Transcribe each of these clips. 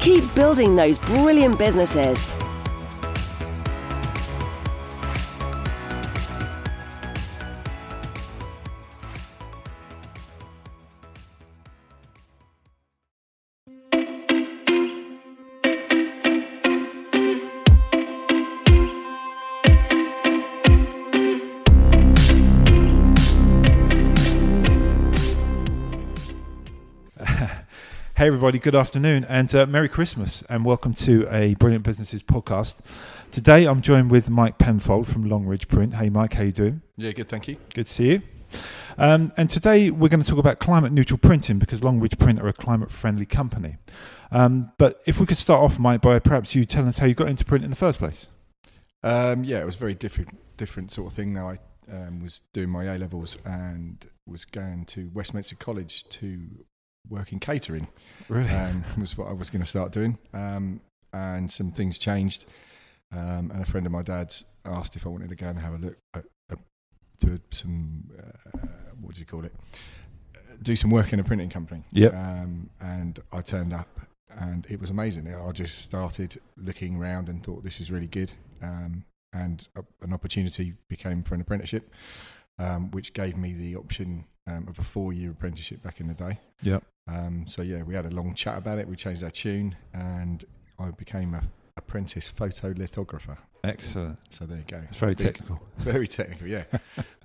Keep building those brilliant businesses. Hey everybody, good afternoon and Merry Christmas and welcome to a Brilliant Businesses podcast. Today I'm joined with Mike Penfold from Longridge Print. Hey Mike, how you doing? Yeah, good, thank you. Good to see you. And today we're going to talk about climate neutral printing because Longridge Print are a climate friendly company. But if we could start off, Mike, by perhaps you telling us how you got into print in the first place. Yeah, it was a very different sort of thing. Now I was doing my A-levels and was going to Westminster College to work in catering, really, was what I was going to start doing, and some things changed, and a friend of my dad's asked if I wanted to go and have a look at do some work in a printing company. And I turned up and it was amazing. I just started looking around and thought this is really good, and an opportunity became for an apprenticeship, which gave me the option of a 4-year apprenticeship back in the day. We had a long chat about it. We changed our tune and I became an apprentice photolithographer. Excellent. So there you go. It's very technical. Very technical, yeah.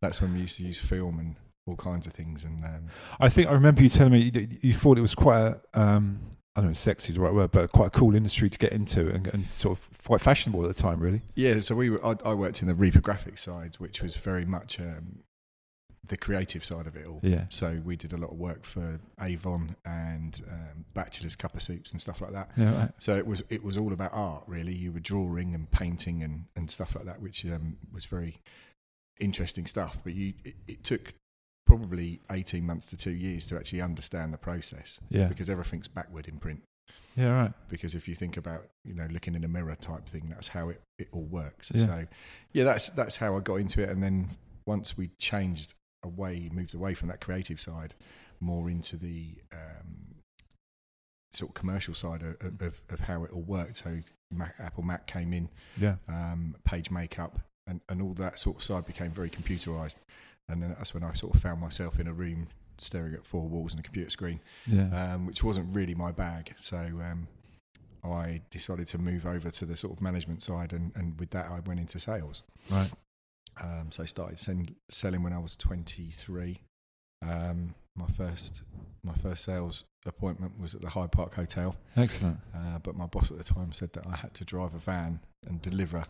That's when we used to use film and all kinds of things. And I think I remember you telling me that you thought it was quite a, I don't know if sexy is the right word, but quite a cool industry to get into and sort of quite fashionable at the time, really. Yeah, so I worked in the reprographic side, which was very much the creative side of it all. Yeah. So we did a lot of work for Avon and Bachelor's Cup of Soups and stuff like that. Yeah, right. So it was all about art, really. You were drawing and painting and stuff like that, which was very interesting stuff. But it took probably 18 months to 2 years to actually understand the process. Yeah. Because everything's backward in print. Yeah, right. Because if you think about, looking in a mirror type thing, that's how it all works. Yeah. So yeah, that's how I got into it. And then once we moved away from that creative side, more into the sort of commercial side of how it all worked. So Apple Mac came in, page makeup, and all that sort of side became very computerized. And then that's when I sort of found myself in a room staring at four walls and a computer screen, which wasn't really my bag. So I decided to move over to the sort of management side, and with that I went into sales. Right. So I started selling when I was 23. My first sales appointment was at the Hyde Park Hotel. Excellent. But my boss at the time said that I had to drive a van and deliver.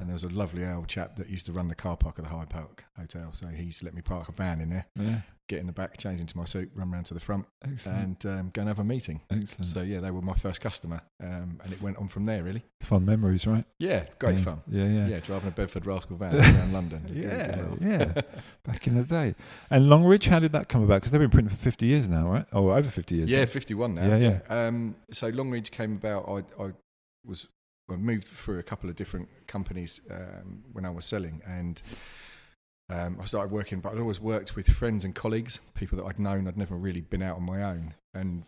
And there was a lovely old chap that used to run the car park at the Hyde Park Hotel. So he used to let me park a van in there, get in the back, change into my suit, run round to the front, Excellent. And go and have a meeting. Excellent. So yeah, they were my first customer, and it went on from there, really. Fun memories, right? Yeah, great fun. Yeah, driving a Bedford Rascal van around London. Back in the day. And Longridge, how did that come about? Because they've been printing for 50 years now, right? Oh, over 50 years. Yeah, right? 51 now. Yeah. So Longridge came about. I moved through a couple of different companies when I was selling, and I started working, but I'd always worked with friends and colleagues, people that I'd known. I'd never really been out on my own, and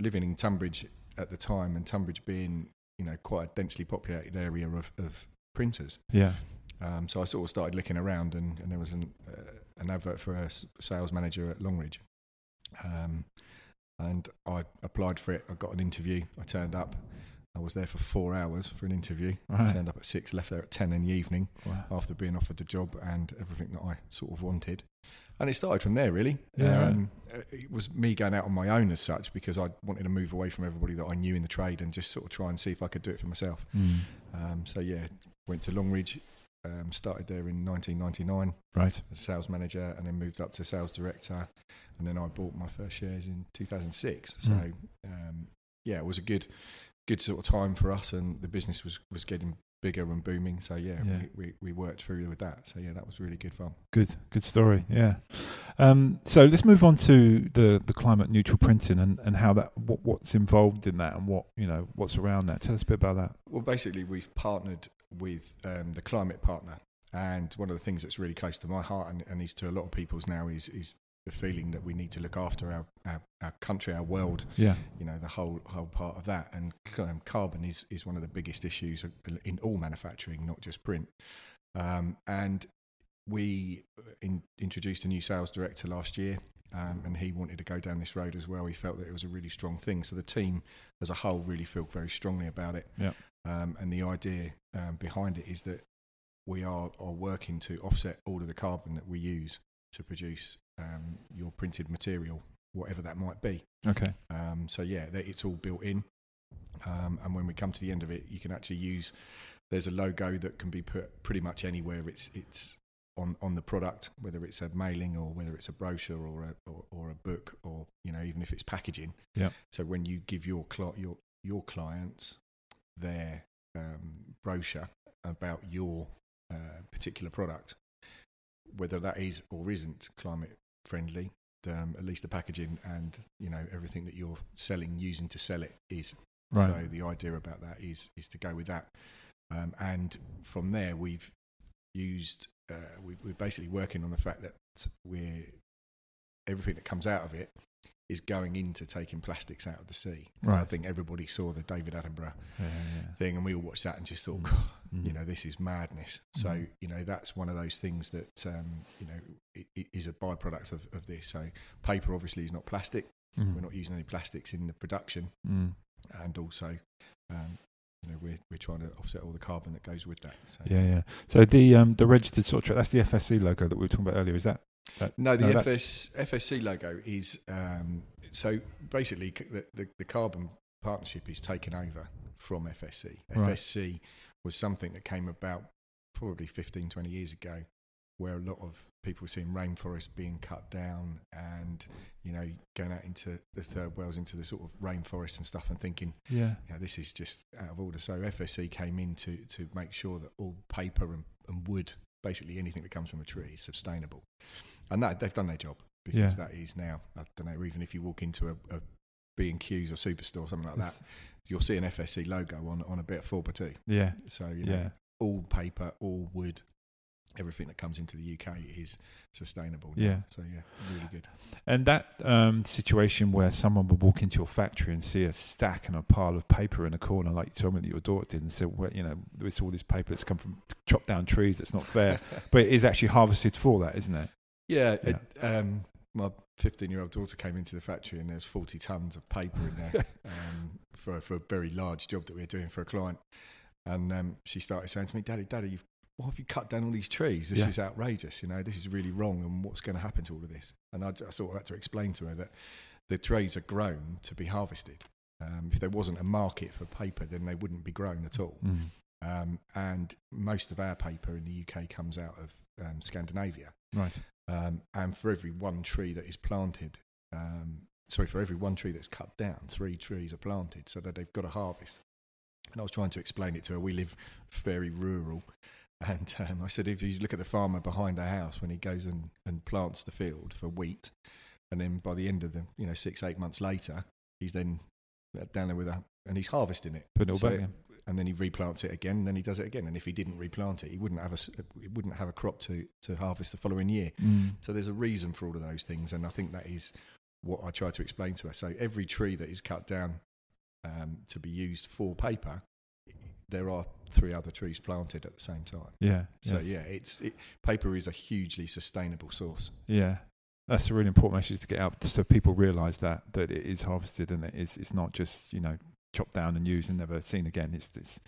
living in Tunbridge at the time, and Tunbridge being, quite a densely populated area of printers. Yeah. So I sort of started looking around, and there was an advert for a sales manager at Longridge. And I applied for it. I got an interview. I turned up. I was there for 4 hours for an interview. Right. I turned up at 6, left there at 10 in the evening. Wow. After being offered the job and everything that I sort of wanted. And it started from there, really. Yeah. It was me going out on my own as such, because I wanted to move away from everybody that I knew in the trade and just sort of try and see if I could do it for myself. Mm. Went to Longridge, started there in 1999 right. as a sales manager, and then moved up to sales director. And then I bought my first shares in 2006. So... yeah, it was a good sort of time for us, and the business was getting bigger and booming. So yeah. We worked through with that. So yeah, that was really good fun. Good story. Yeah. So let's move on to the climate neutral printing and how that what's involved in that and what's around that. Tell us a bit about that. Well, basically we've partnered with the Climate Partner, and one of the things that's really close to my heart and is to a lot of people's now is the feeling that we need to look after our country, our world, the whole part of that, and carbon is one of the biggest issues in all manufacturing, not just print, and we introduced a new sales director last year, and he wanted to go down this road as well. He felt that it was a really strong thing, so the team as a whole really felt very strongly about it, and the idea behind it is that we are working to offset all of the carbon that we use to produce your printed material, whatever that might be. Okay. So yeah, it's all built in. And when we come to the end of it, you can actually there's a logo that can be put pretty much anywhere it's on the product, whether it's a mailing or whether it's a brochure or a book, or, even if it's packaging. Yeah. So when you give your clients their brochure about your particular product, whether that is or isn't climate friendly, at least the packaging and everything that you're using to sell it is. Right. So the idea about that is to go with that, and from there we've used. We're basically working on the fact that everything that comes out of it is going into taking plastics out of the sea. Right. So I think everybody saw the David Attenborough thing, and we all watched that and just thought, God, this is madness. Mm. So, that's one of those things that, it is a byproduct of this. So paper obviously is not plastic. Mm. We're not using any plastics in the production. Mm. And also, we're trying to offset all the carbon that goes with that. So. Yeah. So the registered sort of track, that's the FSC logo that we were talking about earlier, is that? FSC logo is so basically the carbon partnership is taken over from FSC. Right. FSC was something that came about probably 15, 20 years ago, where a lot of people were seeing rainforests being cut down and going out into the third worlds, into the sort of rainforests and stuff, and thinking, this is just out of order. So FSC came in to make sure that all paper and wood, basically anything that comes from a tree, is sustainable. And that they've done their job, because that is now, I don't know, even if you walk into a B&Q's or Superstore, something like that, you'll see an FSC logo on a bit of 4x2. Yeah. So, all paper, all wood, everything that comes into the UK is sustainable now. Yeah. So, really good. And that situation where someone would walk into your factory and see a stack and a pile of paper in a corner, like you told me that your daughter did, and said, well, it's all this paper that's come from chopped down trees, that's not fair. But it is actually harvested for that, isn't it? Yeah, yeah. My 15-year-old daughter came into the factory and there's 40 tons of paper in there for a very large job that we were doing for a client. And she started saying to me, Daddy, why have you cut down all these trees? This is outrageous, this is really wrong, and what's going to happen to all of this? And I sort of had to explain to her that the trees are grown to be harvested. If there wasn't a market for paper, then they wouldn't be grown at all. Mm. And most of our paper in the UK comes out of Scandinavia. Right. And for every one tree that is planted, for every one tree that's cut down, 3 trees are planted, so that they've got a harvest. And I was trying to explain it to her. We live very rural. And I said, if you look at the farmer behind our house, when he goes and plants the field for wheat, and then by the end of the, 6-8 months later, he's then down there and he's harvesting it. Put it all back in. And then he replants it again, and then he does it again. And if he didn't replant it, he wouldn't have a crop to harvest the following year. Mm. So there's a reason for all of those things, and I think that is what I try to explain to her. So every tree that is cut down to be used for paper, there are 3 other trees planted at the same time. Yeah. So paper is a hugely sustainable source. Yeah. That's a really important message to get out, so people realise that it is harvested and it's not just, chopped down and used and never seen again.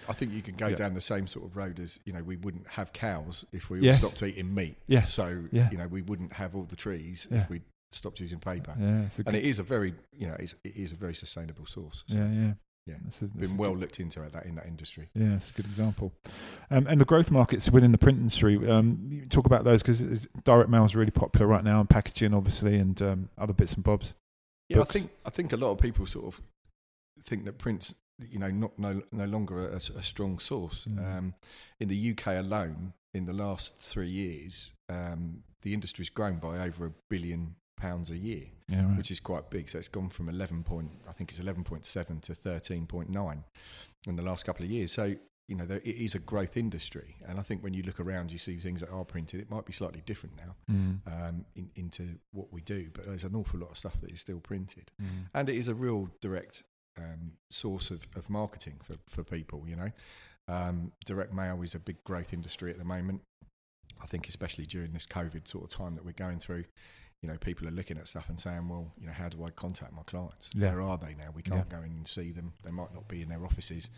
I think you can go down the same sort of road as, we wouldn't have cows if we all stopped eating meat. Yeah. So, we wouldn't have all the trees if we stopped using paper. Yeah, and it is a very, it is a very sustainable source. So. Yeah. Yeah, that's been well looked into at that in that industry. Yeah, it's a good example. And the growth markets within the print industry, you talk about those, because direct mail is really popular right now, and packaging obviously, and other bits and bobs. Yeah, books. I think a lot of people sort of think that print's, you know, not no longer a strong source. In the UK alone, in the last 3 years, the industry's grown by over £1 billion a year, which is quite big. So it's gone from 11.7 to 13.9 in the last couple of years. So, you know, it is a growth industry. And I think when you look around, you see things that are printed. It might be slightly different now into what we do, but there's an awful lot of stuff that is still printed. And it is a real direct source of marketing for people, you know. Direct mail is a big growth industry at the moment. I think especially during this COVID sort of time that we're going through, you know, people are looking at stuff and saying, well, you know, how do I contact my clients? Where are they now? We can't go in and see them. They might not be in their offices.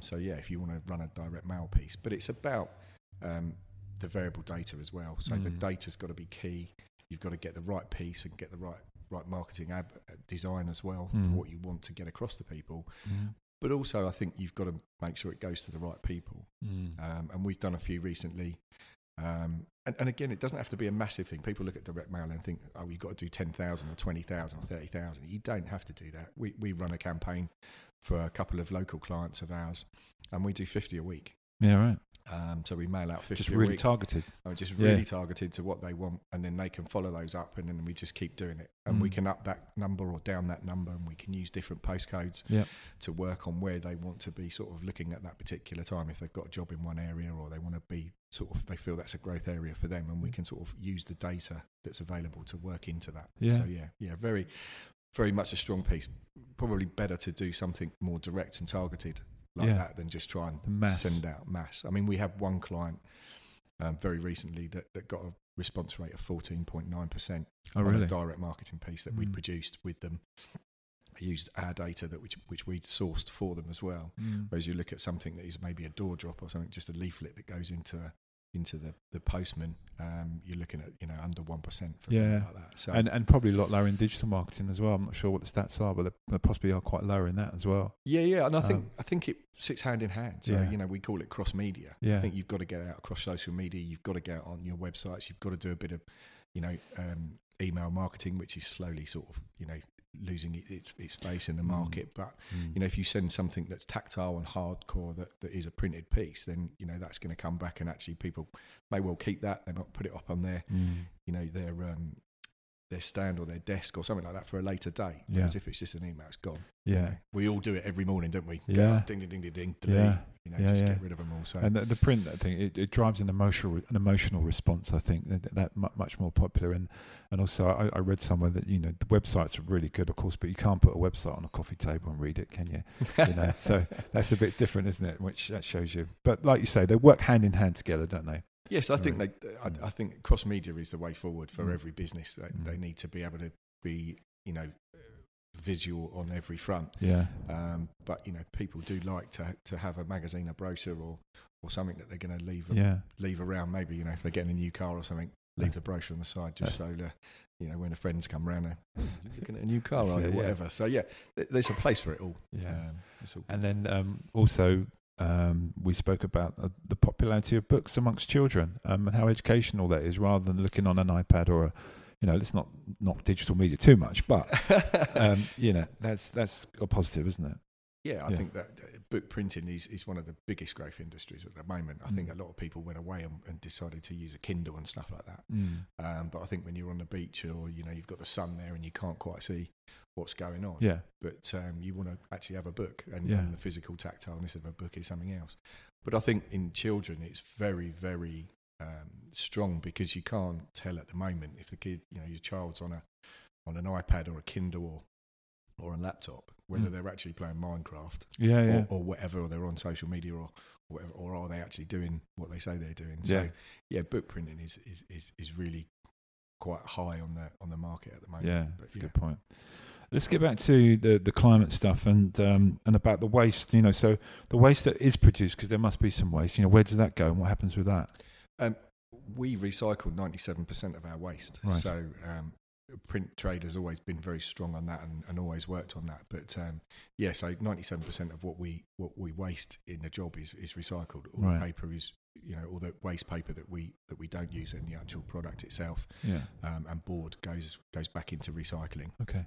So, yeah, if you want to run a direct mail piece. But it's about the variable data as well. So the data's got to be key. You've got to get the right piece and get the right marketing design as well, for what you want to get across to people. But also I think you've got to make sure it goes to the right people. And we've done a few recently. And again, it doesn't have to be a massive thing. People look at direct mail and think, oh, you've got to do 10,000 or 20,000 or 30,000. You don't have to do that. We run a campaign for a couple of local clients of ours, and we do 50 a week. So we mail out 50 just really a week. Targeted. Just really targeted to what they want, and then they can follow those up, and then we just keep doing it. And we can up that number or down that number, and we can use different postcodes to work on where they want to be sort of looking at that particular time. If they've got a job in one area, or they want to be sort of, they feel that's a growth area for them, and we can sort of use the data that's available to work into that. So very, very much a strong piece. Probably better to do something more direct and targeted like that than just try and send out mass. I mean, we had one client very recently that got a response rate of 14.9% on a direct marketing piece that we'd produced with them. I used our data that which we'd sourced for them as well. Whereas you look at something that is maybe a door drop or something, just a leaflet that goes into the postman, you're looking at, you know, under 1% for things like that. So and probably a lot lower in digital marketing as well. I'm not sure what the stats are, but they possibly are quite lower in that as well. And I think it sits hand in hand. So you know, we call it cross media. I think you've got to get out across social media. You've got to get out on your websites. You've got to do a bit of, you know, email marketing, which is slowly sort of, you know, losing its space in the market. But you know, if you send something that's tactile and hardcore that is a printed piece, then you know that's going to come back, and actually people may well keep that. They might put it up on their you know, their stand or their desk or something like that for a later date. Whereas if it's just an email, it's gone. You know, we all do it every morning, don't we? Ding ding ding ding ding, delete. You know, just get rid of them all. So and the print thing, it drives an emotional response. I think that much more popular. And also, I read somewhere that, you know, the websites are really good, of course, but you can't put a website on a coffee table and read it, can you? You know, so that's a bit different, isn't it? Which that shows you. But like you say, they work hand in hand together, don't they? Yes, I think I think cross media is the way forward for every business. They need to be able to be, you know, visual on every front. But you know, people do like to have a magazine, a brochure, or something that they're going to leave around. Maybe, you know, if they're getting a new car or something, leave the brochure on the side just so that, you know, when the friends come round, they're looking at a new car or whatever. So there's a place for it all. It's all good. And then also. We spoke about the popularity of books amongst children and how educational that is, rather than looking on an iPad or, you know, let's not knock digital media too much, but you know, that's a positive, isn't it? I think that book printing is one of the biggest growth industries at the moment. I think a lot of people went away and decided to use a Kindle and stuff like that. But I think when you're on the beach, or, you know, you've got the sun there and you can't quite see what's going on. But you want to actually have a book, and the physical tactileness of a book is something else. But I think in children it's very, very strong, because you can't tell at the moment if the kid, you know, your child's on an iPad or a Kindle or a laptop, whether they're actually playing Minecraft or whatever, or they're on social media or whatever, or are they actually doing what they say they're doing. So book printing is really quite high on the market at the moment. That's a good point. Let's get back to the climate stuff and about the waste, you know. So the waste that is produced, because there must be some waste, you know, where does that go and what happens with that? We recycle 97% of our waste. Right. So print trade has always been very strong on that and always worked on that. But so 97% of what we waste in the job is recycled. All paper is, you know, all the waste paper that we don't use in the actual product itself, and board goes back into recycling. Okay.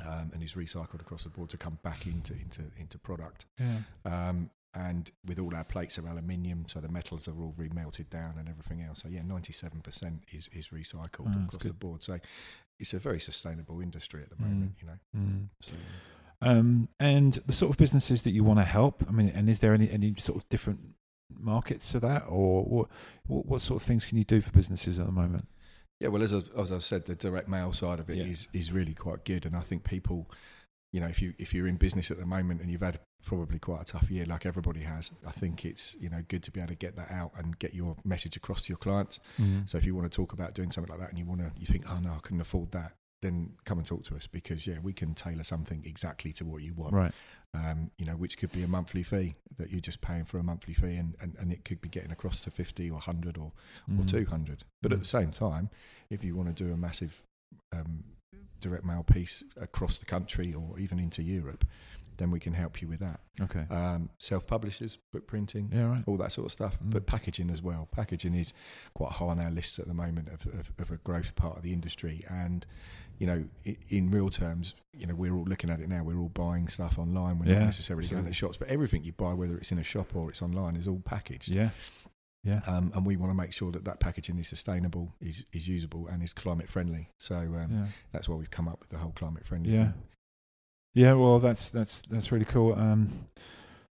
and is recycled across the board to come back into product. Yeah. And with all our plates are aluminium, so the metals are all remelted down and everything else. So yeah, 97% is recycled across the board. So it's a very sustainable industry at the moment, you know. Mm. So, and the sort of businesses that you want to help. I mean, and is there any sort of different markets to that, or what sort of things can you do for businesses at the moment? Yeah, well, as I've said, the direct mail side of it is really quite good, and I think people, you know, if you're in business at the moment and you've had probably quite a tough year, like everybody has, I think it's, you know, good to be able to get that out and get your message across to your clients. Mm. So if you want to talk about doing something like that, and you think, oh no, I couldn't afford that, then come and talk to us, because we can tailor something exactly to what you want, right? You know, which could be a monthly fee that you're just paying for, a monthly fee, and it could be getting across to 50 or 100 or 200. But at the same time, if you want to do a massive direct mail piece across the country or even into Europe, then we can help you with that. Okay. Self-publishers, book printing, all that sort of stuff. Mm. But packaging as well. Packaging is quite high on our lists at the moment of a growth part of the industry. And, you know, in real terms, you know, we're all looking at it now. We're all buying stuff online. We're not necessarily going to shops. But everything you buy, whether it's in a shop or it's online, is all packaged. Yeah. Yeah. And we want to make sure that packaging is sustainable, is usable, and is climate friendly. So that's why we've come up with the whole climate friendly thing. Yeah, well, that's really cool.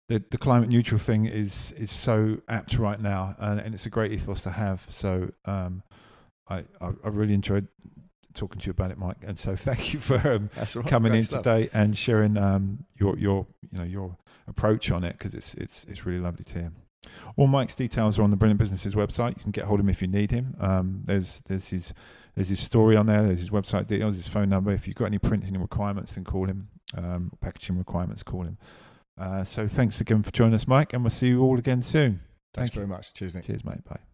The climate neutral thing is so apt right now, and it's a great ethos to have. So I really enjoyed talking to you about it, Mike. And so thank you for coming in today and sharing your approach on it, because it's really lovely to hear. All Mike's details are on the Brilliant Businesses website. You can get hold of him if you need him. There's his story on there. There's his website details, his phone number. If you've got any printing requirements, then call him. Packaging requirements, call him. So thanks again for joining us, Mike, and we'll see you all again soon. Thanks very much. Cheers, Nick. Cheers, mate. Bye.